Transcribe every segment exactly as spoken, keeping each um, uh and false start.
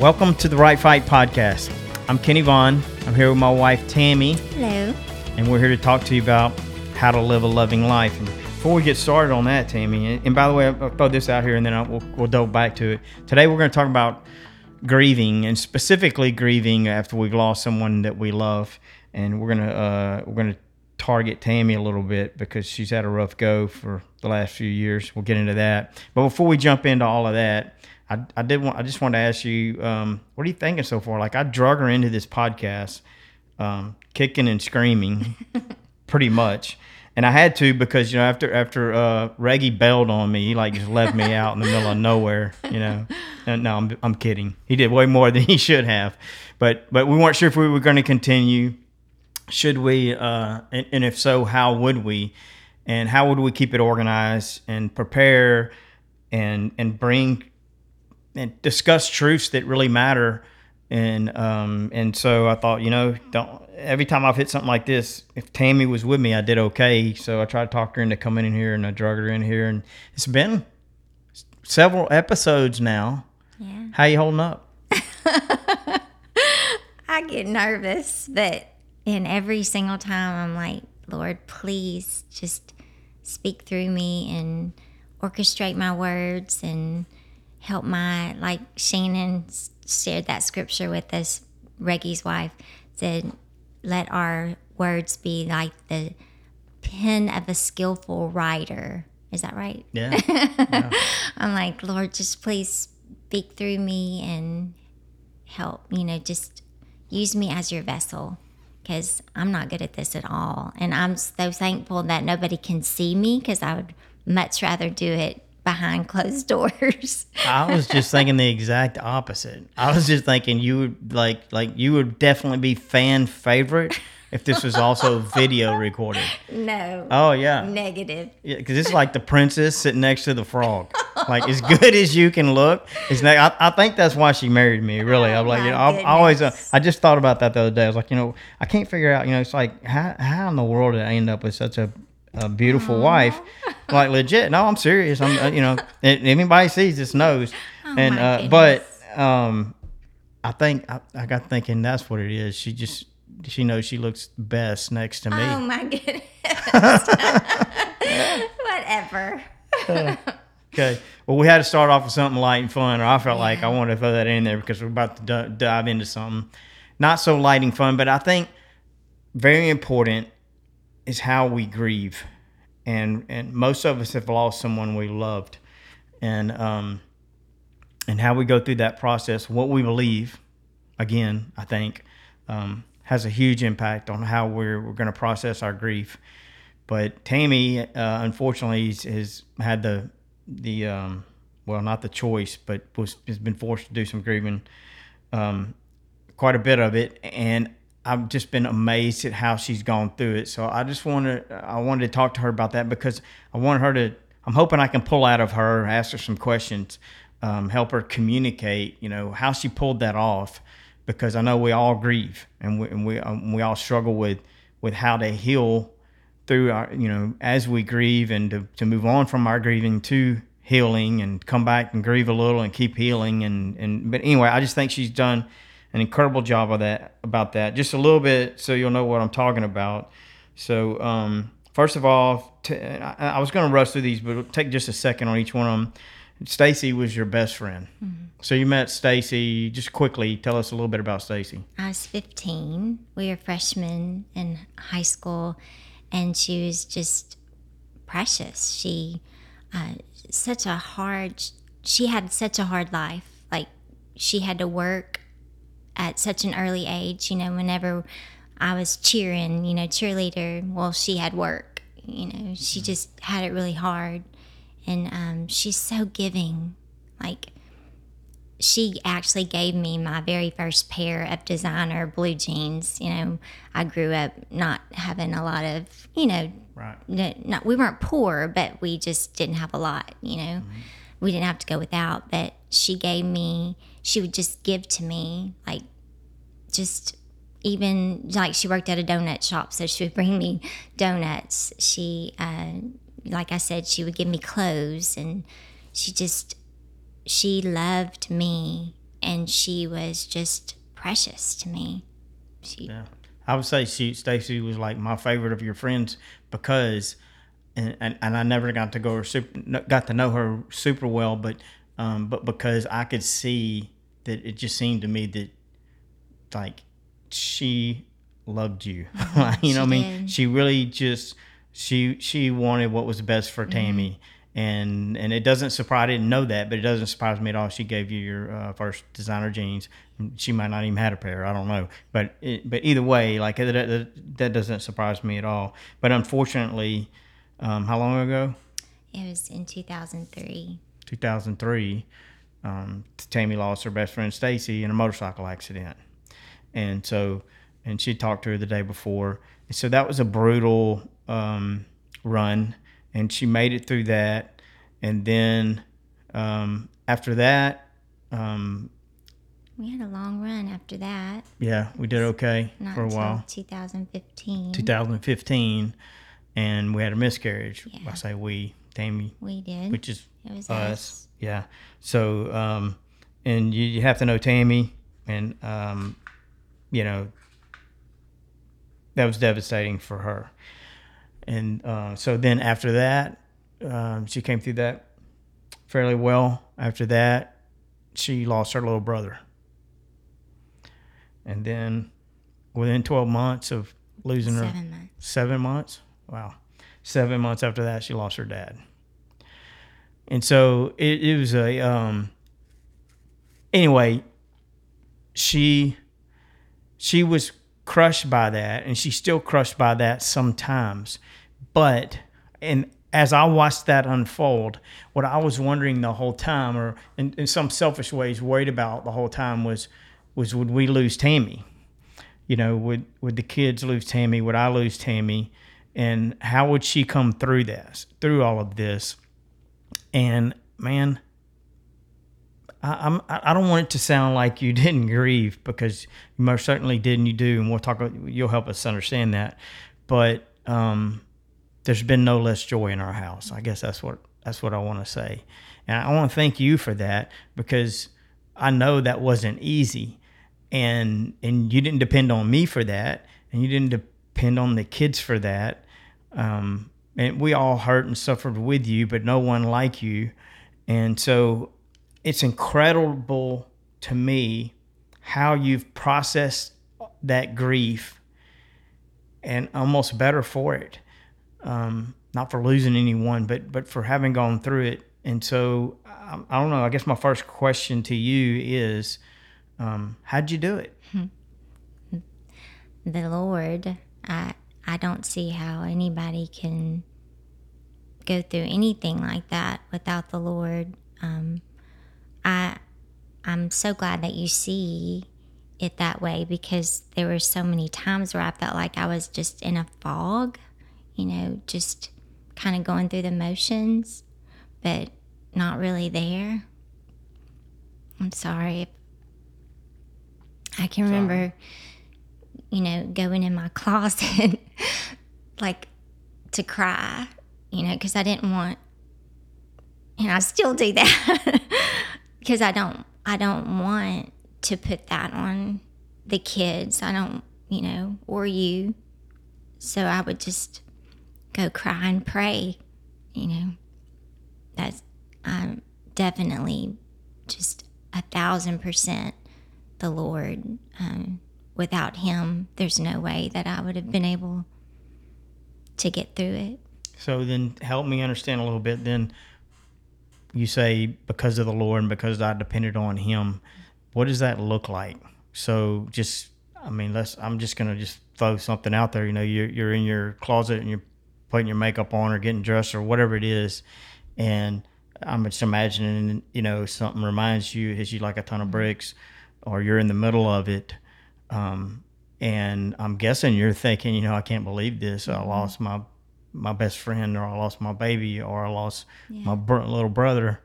Welcome to the Right Fight podcast. I'm Kenny Vaughn. I'm here with my wife, Tammy. Hello. And we're here to talk to you about how to live a loving life. And before we get started on that, Tammy, and by the way, I'll throw this out here and then I'll, we'll, we'll delve back to it. Today we're going to talk about grieving, and specifically grieving after we've lost someone that we love. And we're going to uh, we're going to target Tammy a little bit because she's had a rough go for the last few years. We'll get into that. But before we jump into all of that, I, I did want. I just wanted to ask you, um, what are you thinking so far? Like, I drug her into this podcast, um, kicking and screaming, pretty much, and I had to because you know after after uh, Reggie bailed on me, he like just left me out in the middle of nowhere. You know, and, no, I'm I'm kidding. He did way more than he should have, but but we weren't sure if we were going to continue. Should we? Uh, and, and if so, how would we? And how would we keep it organized and prepare, and and bring. And discuss truths that really matter, and um, and so I thought, you know, don't. Every time I've hit something like this, if Tammy was with me, I did okay. So I tried to talk her into coming in here, and I drug her in here, and it's been several episodes now. Yeah. How you holding up? I get nervous, but in every single time, I'm like, Lord, please just speak through me and orchestrate my words and. Help my, like Shannon shared that scripture with us, Reggie's wife, said, let our words be like the pen of a skillful writer. Is that right? Yeah. yeah. I'm like, Lord, just please speak through me and help, you know, just use me as your vessel because I'm not good at this at all. And I'm so thankful that nobody can see me because I would much rather do it behind closed doors. I was just thinking the exact opposite. I was just thinking you would like like you would definitely be fan favorite if this was also video recorded. No. Oh yeah. Negative. Yeah, because it's like the princess sitting next to the frog. Like as good as you can look. It's ne- I, I think that's why she married me. Really, oh, I'm like you know I always uh, I just thought about that the other day. I was like you know I can't figure out you know it's like how how in the world did I end up with such a a beautiful Aww. wife, like legit. No, I'm serious. I'm, you know, anybody sees this knows. Oh and uh, but um, I think I, I got thinking that's what it is. She just she knows she looks best next to me. Oh my goodness. Whatever. uh, okay. Well, we had to start off with something light and fun, or I felt yeah. like I wanted to throw that in there because we're about to d- dive into something not so light and fun, but I think very important. Is how we grieve, and and most of us have lost someone we loved, and um, and how we go through that process. What we believe, again, I think, um, has a huge impact on how we're we're going to process our grief. But Tammy, uh, unfortunately, has had the the um, well, not the choice, but was has been forced to do some grieving, um, quite a bit of it, and. I've just been amazed at how she's gone through it. So I just wanted, I wanted to talk to her about that because I want her to, I'm hoping I can pull out of her, ask her some questions, um, help her communicate, you know, how she pulled that off because I know we all grieve and we, and we, um, we all struggle with, with how to heal through our, you know, as we grieve and to, to move on from our grieving to healing and come back and grieve a little and keep healing. And, and, but anyway, I just think she's done an incredible job of that, about that. Just a little bit so you'll know what I'm talking about. So um, first of all, t- I, I was going to rush through these, but it'll take just a second on each one of them. Stacy was your best friend. Mm-hmm. So you met Stacy. Just quickly, tell us a little bit about Stacy. I was fifteen. We were freshmen in high school, and she was just precious. She uh, such a hard. She had such a hard life. Like she had to work. At such an early age, you know, whenever I was cheering, you know, cheerleader, well, she had work, you know, she mm-hmm. just had it really hard. And um, she's so giving. Like, she actually gave me my very first pair of designer blue jeans. You know, I grew up not having a lot of, you know, right. no, not, we weren't poor, but we just didn't have a lot, you know. Mm-hmm. We didn't have to go without, but she gave me, she would just give to me, like just even like she worked at a donut shop, so she would bring me donuts. She, uh, like I said, she would give me clothes, and she just, she loved me and she was just precious to me. She, yeah. I would say she, Stacy was like my favorite of your friends because, and, and, and I never got to go her super, got to know her super well, but um, but because I could see that it just seemed to me that like she loved you, mm-hmm. you know what I mean? Did. She really just she she wanted what was best for mm-hmm. Tammy. And and it doesn't surprise, I didn't know that, but it doesn't surprise me at all. She gave you your uh, first designer jeans. She might not even had a pair. I don't know. But it, but either way, like that, that doesn't surprise me at all. But unfortunately, um, how long ago? It was in two thousand three. two thousand three, um, Tammy lost her best friend Stacy in a motorcycle accident, and so and she talked to her the day before. So that was a brutal um, run. And she made it through that, and then um, after that, um, we had a long run after that. Yeah, we did okay Not for a while. twenty fifteen. twenty fifteen, and we had a miscarriage. Yeah. I say we, Tammy. We did. Which is it was us. us. Yeah. So, um, and you, you have to know Tammy, and um, you know that was devastating for her. And uh, so then after that, um, she came through that fairly well. After that, she lost her little brother. And then within twelve months of losing seven her... Seven months. Seven months? Wow. Seven months after that, she lost her dad. And so it, it was a... Um, anyway, she she was... crushed by that, and she's still crushed by that sometimes. But and as I watched that unfold, what I was wondering the whole time, or in, in some selfish ways worried about the whole time, was was would we lose Tammy? You know, would would the kids lose Tammy? Would I lose Tammy? And how would she come through this, through all of this? And man, I, I'm, I don't want it to sound like you didn't grieve, because you most certainly did, and you do, and we'll talk. You'll help us understand that. But um, there's been no less joy in our house. I guess that's what that's what I want to say, and I want to thank you for that, because I know that wasn't easy, and and you didn't depend on me for that, and you didn't depend on the kids for that. Um, and we all hurt and suffered with you, but no one like you, and so. It's incredible to me how you've processed that grief, and almost better for it. Um, not for losing anyone, but but for having gone through it. And so, I, I don't know, I guess my first question to you is, um, how'd you do it? The Lord. I I don't see how anybody can go through anything like that without the Lord. Um I, I'm so glad that you see it that way, because there were so many times where I felt like I was just in a fog, you know, just kind of going through the motions, but not really there. I'm sorry. I can sorry. remember, you know, going in my closet, like, to cry, you know, because I didn't want, and I still do that. Because I don't, I don't want to put that on the kids. I don't, you know, or you. So I would just go cry and pray, you know. That's, I'm definitely just a thousand percent the Lord. Um, without Him, there's no way that I would have been able to get through it. So then help me understand a little bit then. You say, because of the Lord and because I depended on Him, what does that look like? So just, I mean, let's, I'm just going to just throw something out there. You know, you're, you're in your closet and you're putting your makeup on or getting dressed or whatever it is. And I'm just imagining, you know, something reminds you, hits you like a ton of bricks, or you're in the middle of it. Um, and I'm guessing you're thinking, you know, I can't believe this. I lost my my best friend, or I lost my baby, or I lost yeah. my br- little brother.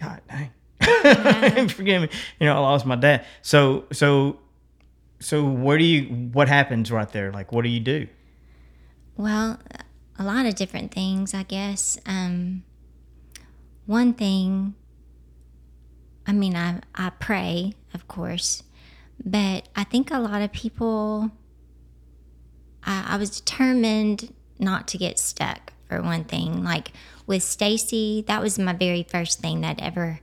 God dang. Yeah. Forgive me. You know, I lost my dad. So, so, so what do you, what happens right there? Like, what do you do? Well, a lot of different things, I guess. Um, one thing I mean, I, I pray, of course, but I think a lot of people, I, I was determined not to get stuck, for one thing. Like with Stacy, that was my very first thing that ever,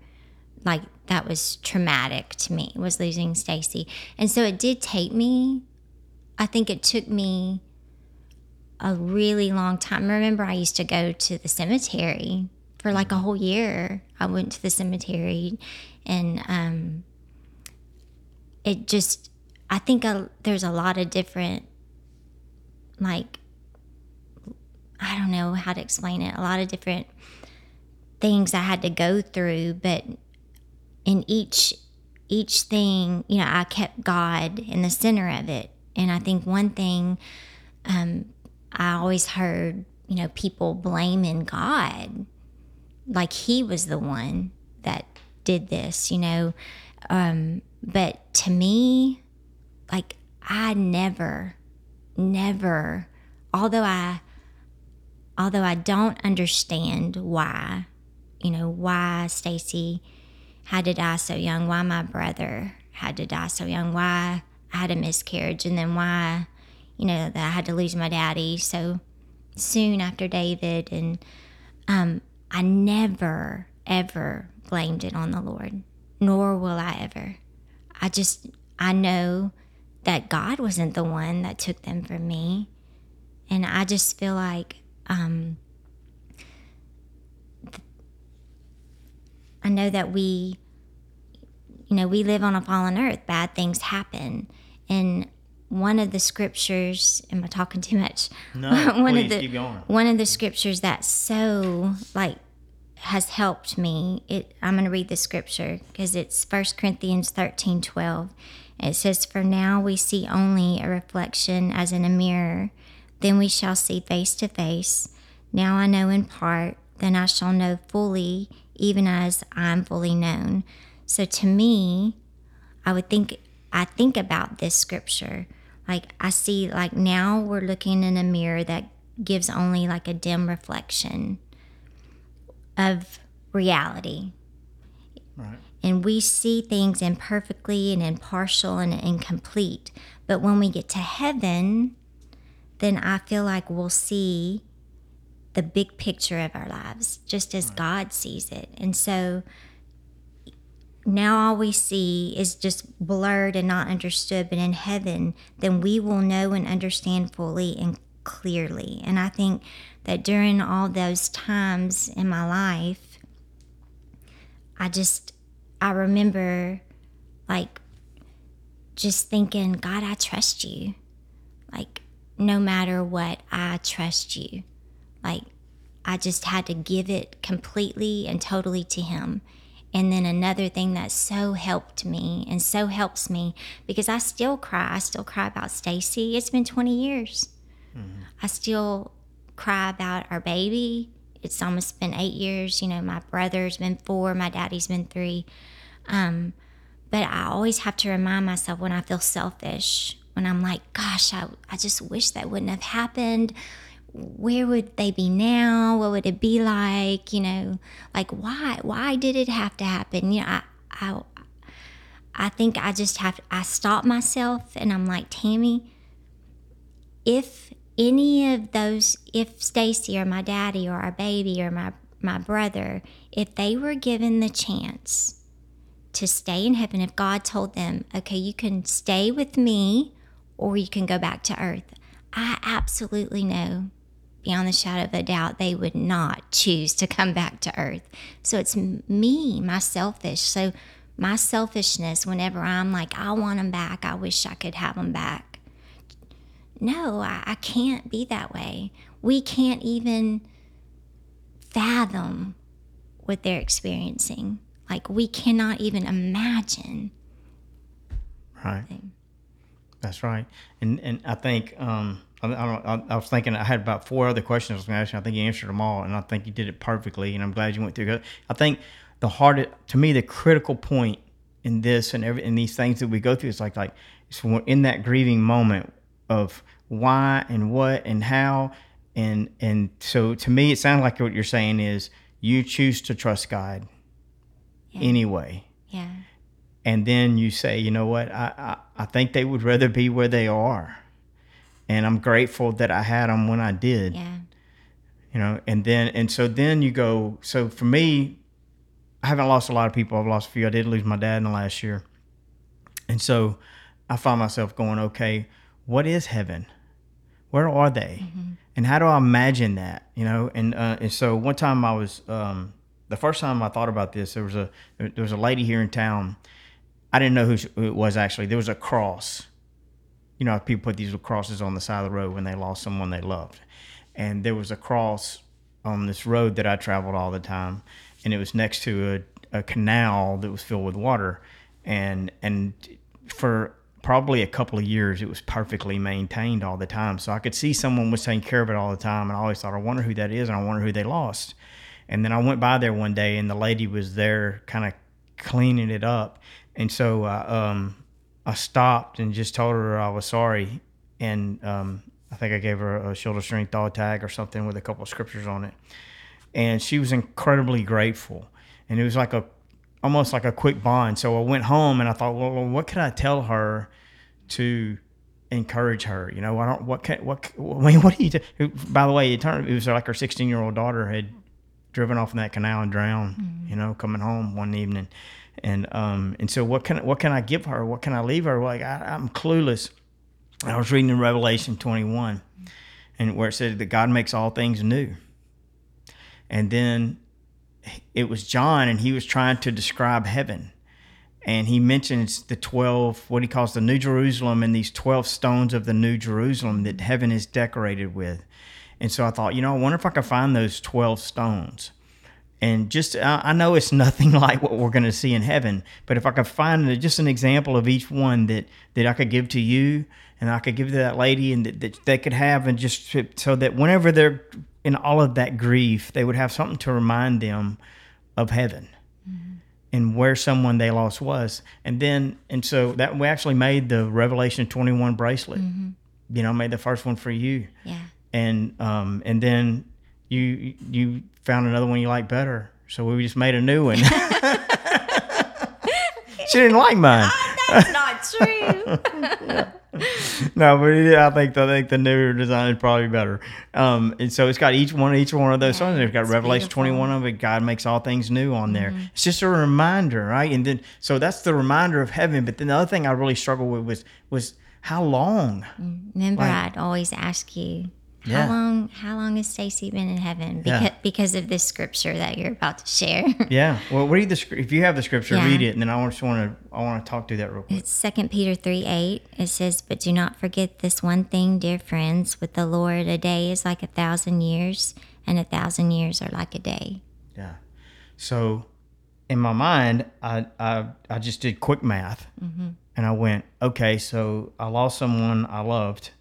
like, that was traumatic to me, was losing Stacy. And so it did take me, I think it took me a really long time. I remember I used to go to the cemetery for like a whole year. I went to the cemetery, and um, it just, I think a, there's a lot of different, like, I don't know how to explain it, a lot of different things I had to go through, but in each each thing, you know, I kept God in the center of it. And I think one thing um, I always heard, you know, people blaming God, like he was the one that did this, you know. Um, but to me, like I never, never, although I, although I don't understand why, you know, why Stacy had to die so young, why my brother had to die so young, why I had a miscarriage, and then why, you know, that I had to lose my daddy so soon after David. And um, I never, ever blamed it on the Lord, nor will I ever. I just, I know that God wasn't the one that took them from me. And I just feel like um, I know that we, you know, we live on a fallen earth. Bad things happen. And one of the scriptures, am I talking too much? No, one please, of the, keep going. One of the scriptures that so, like, has helped me, it, I'm going to read the scripture because it's First Corinthians thirteen twelve. It says, "For now we see only a reflection as in a mirror. Then we shall see face to face. Now I know in part, then I shall know fully, even as I am fully known." So to me, I would think, I think about this scripture. Like I see, like now we're looking in a mirror that gives only like a dim reflection of reality. Right. And we see things imperfectly and impartial and incomplete. But when we get to heaven, then I feel like we'll see the big picture of our lives, just as right. God sees it. And so now all we see is just blurred and not understood, but in heaven, then we will know and understand fully and clearly. And I think that during all those times in my life, I just, I remember like just thinking, God, I trust you. Like no matter what, I trust you. Like I just had to give it completely and totally to him. And then another thing that so helped me and so helps me, because I still cry. I still cry about Stacy. It's been twenty years. Mm-hmm. I still cry about our baby. It's almost been eight years. You know, my brother's been four. My daddy's been three. Um, but I always have to remind myself when I feel selfish, when I'm like, gosh, I, I just wish that wouldn't have happened. Where would they be now? What would it be like? You know, like why? Why did it have to happen? You know, I, I, I think I just have. I stop myself, and I'm like, Tammy, if any of those, if Stacy or my daddy or our baby or my my brother, if they were given the chance to stay in heaven, if God told them, okay, you can stay with me, or you can go back to earth, I absolutely know, beyond the shadow of a doubt, they would not choose to come back to earth. So it's me, my selfish. So my selfishness, whenever I'm like, I want them back, I wish I could have them back. No, I, I can't be that way. We can't even fathom what they're experiencing. Like we cannot even imagine. Right. Thing. That's right. And and I think, um, I, I, don't, I, I was thinking, I had about four other questions I was going to ask you. I think you answered them all, and I think you did it perfectly, and I'm glad you went through it. I think the hardest, to me, the critical point in this and every, in these things that we go through is like, like it's when we're in that grieving moment of why and what and how. And, and so to me, it sounds like what you're saying is you choose to trust God yeah. anyway. Yeah. And then you say, you know what, I, I, I think they would rather be where they are. And I'm grateful that I had them when I did. Yeah. You know, and then, and so then you go, so for me, I haven't lost a lot of people. I've lost a few. I did lose my dad in the last year. And so I find myself going, okay, what is heaven? Where are they? Mm-hmm. And how do I imagine that? You know, and uh, and so one time I was, um, the first time I thought about this, there was a there was a lady here in town. I didn't know who, she, who it was actually. There was a cross. You know, people put these little crosses on the side of the road when they lost someone they loved. And there was a cross on this road that I traveled all the time. And it was next to a, a canal that was filled with water. And and for probably a couple of years, it was perfectly maintained all the time. So I could see someone was taking care of it all the time. And I always thought, I wonder who that is, and I wonder who they lost. And then I went by there one day, and the lady was there kind of cleaning it up. And so I, um, I stopped and just told her I was sorry. And um, I think I gave her a shoulder strength dog tag or something with a couple of scriptures on it. And she was incredibly grateful. And it was like a almost like a quick bond. So I went home and I thought, well, what could I tell her to encourage her? You know, I don't, what can, what, I mean, what do you, do? By the way, it turned, it was like her sixteen year old daughter had driven off in that canal and drowned, mm-hmm. you know, coming home one evening. And, um, and so what can, what can I give her? What can I leave her? Like, I, I'm clueless. I was reading in Revelation twenty-one mm-hmm. and where it said that God makes all things new. And then it was John, and he was trying to describe heaven. And he mentions the twelve, what he calls the New Jerusalem, and these twelve stones of the New Jerusalem that heaven is decorated with. And so I thought, you know, I wonder if I could find those twelve stones. And just, I know it's nothing like what we're going to see in heaven, but if I could find just an example of each one that, that I could give to you, and I could give to that lady, and that, that they could have, and just so that whenever they're in all of that grief, they would have something to remind them of heaven mm-hmm. and where someone they lost was. And then, and so that we actually made the Revelation twenty-one bracelet, mm-hmm. you know, made the first one for you. Yeah. And, um, and then you, you, found another one you like better, so we just made a new one. She didn't like mine. Oh, that's not true. No, but it, I think I think the newer design is probably better. Um, and so it's got each one, each one of those songs. It's got it's Revelation beautiful. twenty-one of it. God makes all things new on there. Mm-hmm. It's just a reminder, right? And then so that's the reminder of heaven. But then the other thing I really struggled with was was how long. Remember, like, I'd always ask you. How yeah. long? How long has Stacy been in heaven? Because yeah. because of this scripture that you're about to share. yeah. Well, read the if you have the scripture, yeah. read it, and then I just want to I want to talk through that real quick. It's Second Peter three eight. It says, "But do not forget this one thing, dear friends. With the Lord, a day is like a thousand years, and a thousand years are like a day." Yeah. So, in my mind, I I, I just did quick math, mm-hmm. and I went, okay, so I lost someone I loved.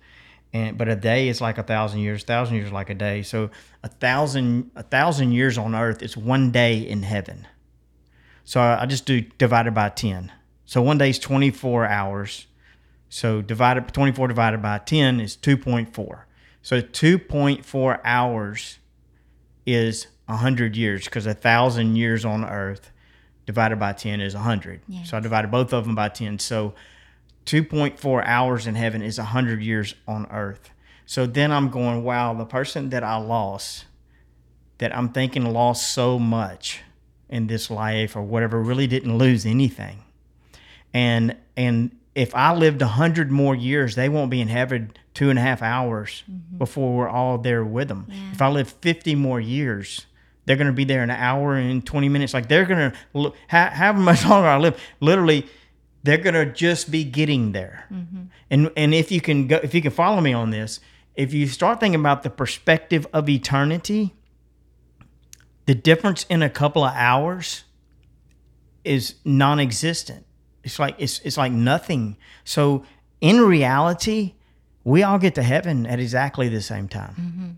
And, but a day is like a thousand years. A thousand years is like a day. So a thousand, a thousand years on earth is one day in heaven. So I, I just do divided by ten. So one day is twenty-four hours. So divided twenty-four divided by ten is two point four. So two point four hours is one hundred years, because a thousand years on earth divided by ten is one hundred. Yeah. So I divided both of them by ten. So two point four hours in heaven is one hundred years on earth. So then I'm going, wow, the person that I lost, that I'm thinking lost so much in this life or whatever, really didn't lose anything. And and if I lived one hundred more years, they won't be in heaven two and a half hours mm-hmm. before we're all there with them. Yeah. If I live fifty more years, they're going to be there in an hour and twenty minutes. Like, they're going to, however much longer I live, literally, they're gonna just be getting there, mm-hmm. and and if you can go, if you can follow me on this, if you start thinking about the perspective of eternity, the difference in a couple of hours is non-existent. It's like it's it's like nothing. So in reality, we all get to heaven at exactly the same time. Mm-hmm.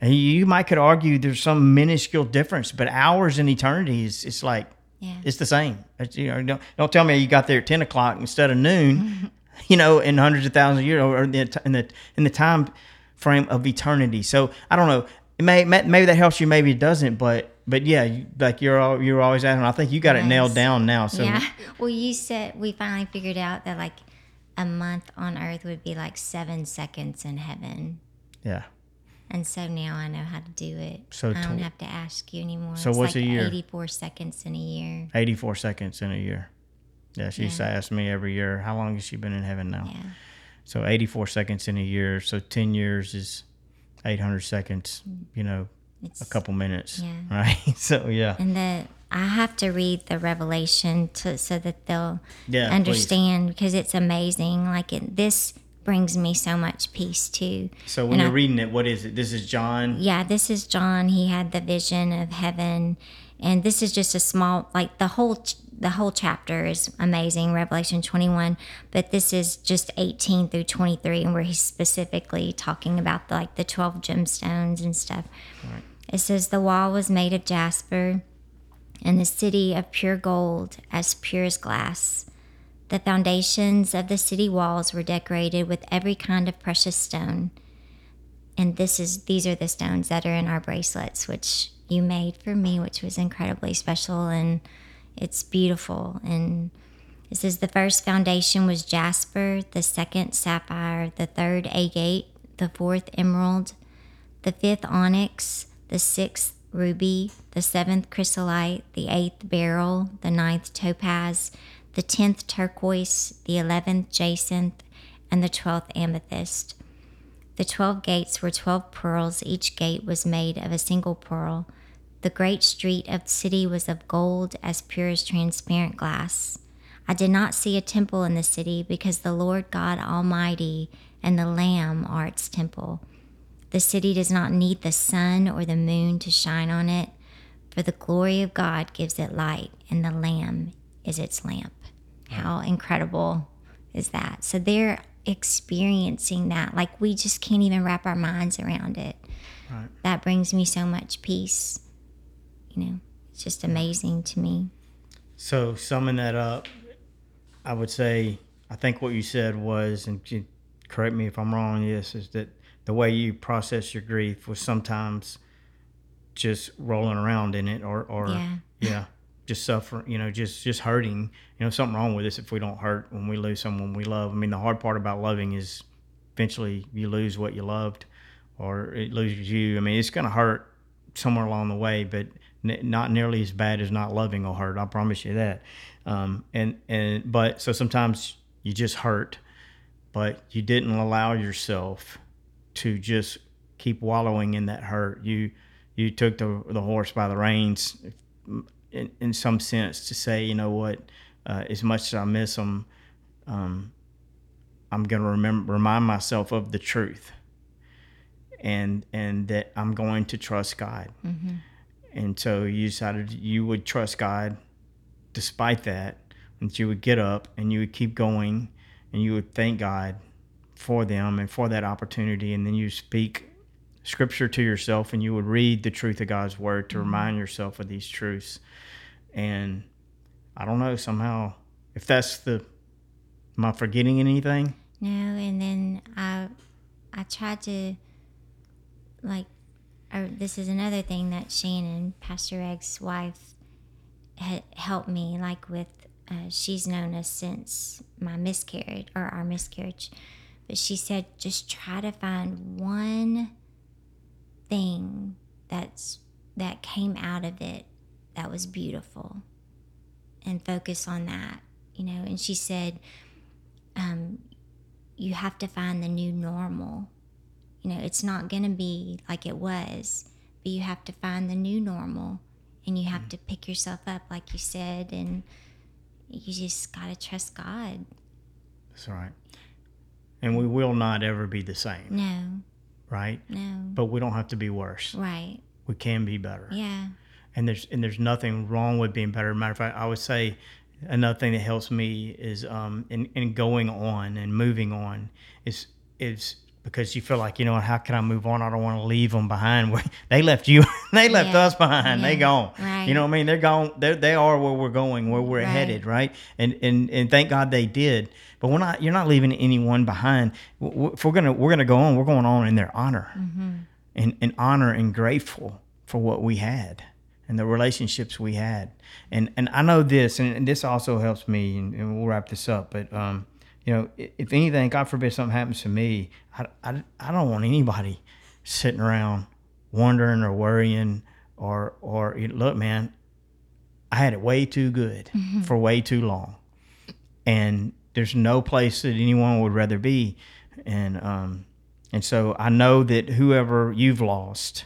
And you might could argue there's some minuscule difference, but hours in eternity is it's like. Yeah. It's the same. It's, you know, don't, don't tell me you got there at ten o'clock instead of noon. Mm-hmm. You know, in hundreds of thousands of years, or in the in the, in the time frame of eternity. So I don't know. It may, may maybe that helps you. Maybe it doesn't. But But yeah, like you're all, you're always at home. I think you got yes. it nailed down now. So yeah. Well, you said we finally figured out that like a month on earth would be like seven seconds in heaven. Yeah. And so now I know how to do it. So I don't t- have to ask you anymore. So it's what's like a year? eighty-four seconds in a year. eighty-four seconds in a year. Yeah, she yeah. used to ask me every year, how long has she been in heaven now? Yeah. So eighty-four seconds in a year. So ten years is eight hundred seconds, you know, it's, a couple minutes. Yeah. Right? So, yeah. And the, I have to read the Revelation to, so that they'll yeah, understand please. Because it's amazing. Like it, this brings me so much peace too. So when and you're I, reading it, what is it? This is John? Yeah, this is John. He had the vision of heaven. And this is just a small, like the whole ch- the whole chapter is amazing, Revelation twenty-one, but this is just eighteen through twenty-three, and where he's specifically talking about the, like the twelve gemstones and stuff. Right. It says the wall was made of jasper, and the city of pure gold, as pure as glass. The foundations of the city walls were decorated with every kind of precious stone. And this is these are the stones that are in our bracelets, which you made for me, which was incredibly special, and it's beautiful. And it says the first foundation was jasper, the second sapphire, the third agate, the fourth emerald, the fifth onyx, the sixth ruby, the seventh chrysolite, the eighth beryl, the ninth topaz, the tenth turquoise, the eleventh jacinth, and the twelfth amethyst. The twelve gates were twelve pearls. Each gate was made of a single pearl. The great street of the city was of gold, as pure as transparent glass. I did not see a temple in the city, because the Lord God Almighty and the Lamb are its temple. The city does not need the sun or the moon to shine on it, for the glory of God gives it light, and the Lamb is its lamp. How incredible is that? So they're experiencing that. Like, we just can't even wrap our minds around it. Right. That brings me so much peace. You know, it's just amazing to me. So summing that up, I would say, I think what you said was, and correct me if I'm wrong, yes, is that the way you process your grief was sometimes just rolling around in it or, or yeah. yeah, just suffering, you know, just, just hurting. You know, something wrong with us if we don't hurt when we lose someone we love. I mean, the hard part about loving is eventually you lose what you loved or it loses you. I mean, it's going to hurt somewhere along the way, but not nearly as bad as not loving or hurt. I promise you that. Um, and, and, but so sometimes you just hurt, but you didn't allow yourself to just keep wallowing in that hurt. You, you took the the horse by the reins in, in some sense to say, you know what, uh, as much as I miss them, um, I'm going to remember, remind myself of the truth and, and that I'm going to trust God. Mm-hmm. And so you decided you would trust God despite that, and you would get up and you would keep going and you would thank God for them and for that opportunity. And then you speak scripture to yourself and you would read the truth of God's word to remind yourself of these truths. And I don't know, somehow, if that's the, am I forgetting anything? No, and then I, I tried to, like, Or this is another thing that Shannon, Pastor Egg's wife, had helped me, like with, uh, she's known us since my miscarriage, or our miscarriage, but she said, just try to find one thing that's that came out of it that was beautiful, and focus on that, you know, and she said, um, you have to find the new normal. You know, it's not going to be like it was, but you have to find the new normal, and you have mm-hmm. to pick yourself up, like you said, and you just got to trust God. That's right. And we will not ever be the same. No. Right? No. But we don't have to be worse. Right. We can be better. Yeah. And there's and there's nothing wrong with being better. Matter of fact, I would say another thing that helps me is um in, in going on and moving on is is. Because you feel like, you know, how can I move on? I don't want to leave them behind. They left you. They left yeah. us behind. Yeah. They gone. Right. You know what I mean? They're gone. They're, they are where we're going, where we're right. headed, right? And, and and thank God they did. But we're not. You're not leaving anyone behind. If we're gonna we're gonna go on. We're going on in their honor, mm-hmm. and and honor and grateful for what we had. and the relationships we had. And and I know this, and, and this also helps me, and, and we'll wrap this up, but, um, you know, if anything, God forbid something happens to me, I, I, I don't want anybody sitting around wondering or worrying or, or look, man, I had it way too good mm-hmm. for way too long. And there's no place that anyone would rather be. And um, and so I know that whoever you've lost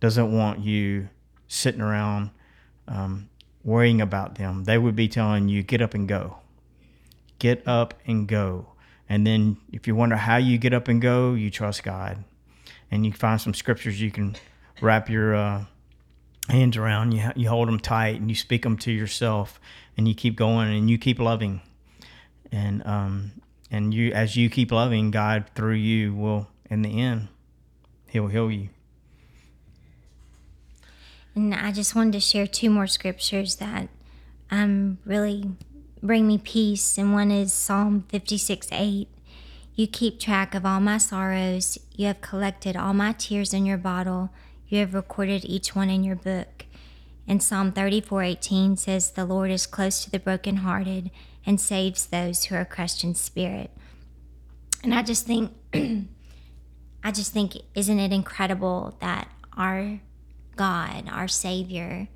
doesn't want you sitting around um, worrying about them. They would be telling you, get up and go. Get up and go. And then if you wonder how you get up and go, you trust God. And you find some scriptures you can wrap your uh, hands around. You, you hold them tight and you speak them to yourself. And you keep going and you keep loving. And um, and you, as you keep loving, God through you will, in the end, He'll heal you. And I just wanted to share two more scriptures that um really bring me peace. And one is Psalm fifty-six eight. You keep track of all my sorrows. You have collected all my tears in your bottle. You have recorded each one in your book. And Psalm thirty-four eighteen says, the Lord is close to the brokenhearted and saves those who are crushed in spirit. And I just think, I just think, isn't it incredible that our God, our Savior,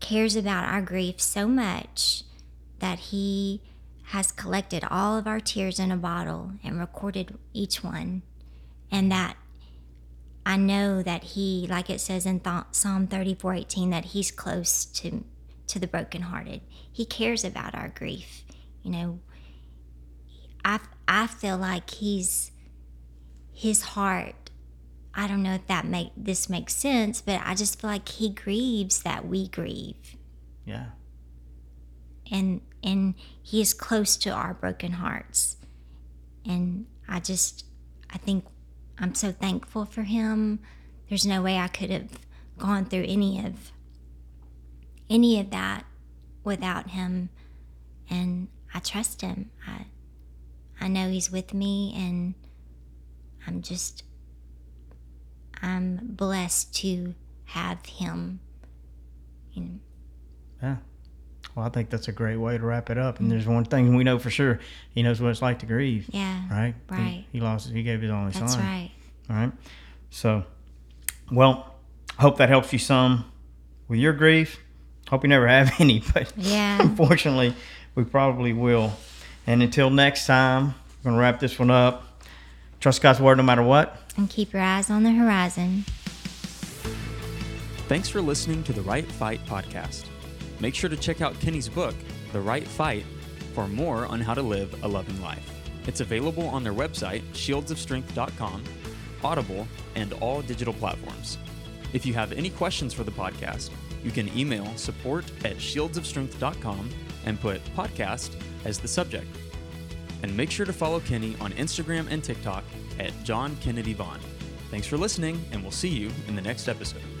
cares about our grief so much that He has collected all of our tears in a bottle and recorded each one. And that I know that He, like it says in th- Psalm thirty-four eighteen, that He's close to, to the brokenhearted. He cares about our grief. You know, I, I feel like he's, his heart, I don't know if that make this makes sense, but I just feel like He grieves that we grieve. Yeah. And and He is close to our broken hearts. And I just, I think I'm so thankful for Him. There's no way I could have gone through any of, any of that without Him. And I trust Him. I I know He's with me, and I'm just, I'm blessed to have Him. You know. Yeah. Well, I think that's a great way to wrap it up. And there's one thing we know for sure. He knows what it's like to grieve. Yeah. Right? Right. He, he lost, he gave His only son. That's right. All right. So, well, I hope that helps you some with your grief. Hope you never have any, but yeah. Unfortunately, we probably will. And until next time, we're going to wrap this one up. Trust God's word no matter what. And keep your eyes on the horizon. Thanks for listening to The Right Fight podcast. Make sure to check out Kenny's book, The Right Fight, for more on how to live a loving life. It's available on their website, shields of strength dot com, Audible, and all digital platforms. If you have any questions for the podcast, you can email support at shields of strength dot com and put podcast as the subject. And make sure to follow Kenny on Instagram and TikTok at John Kennedy Vaughan. Thanks for listening, and we'll see you in the next episode.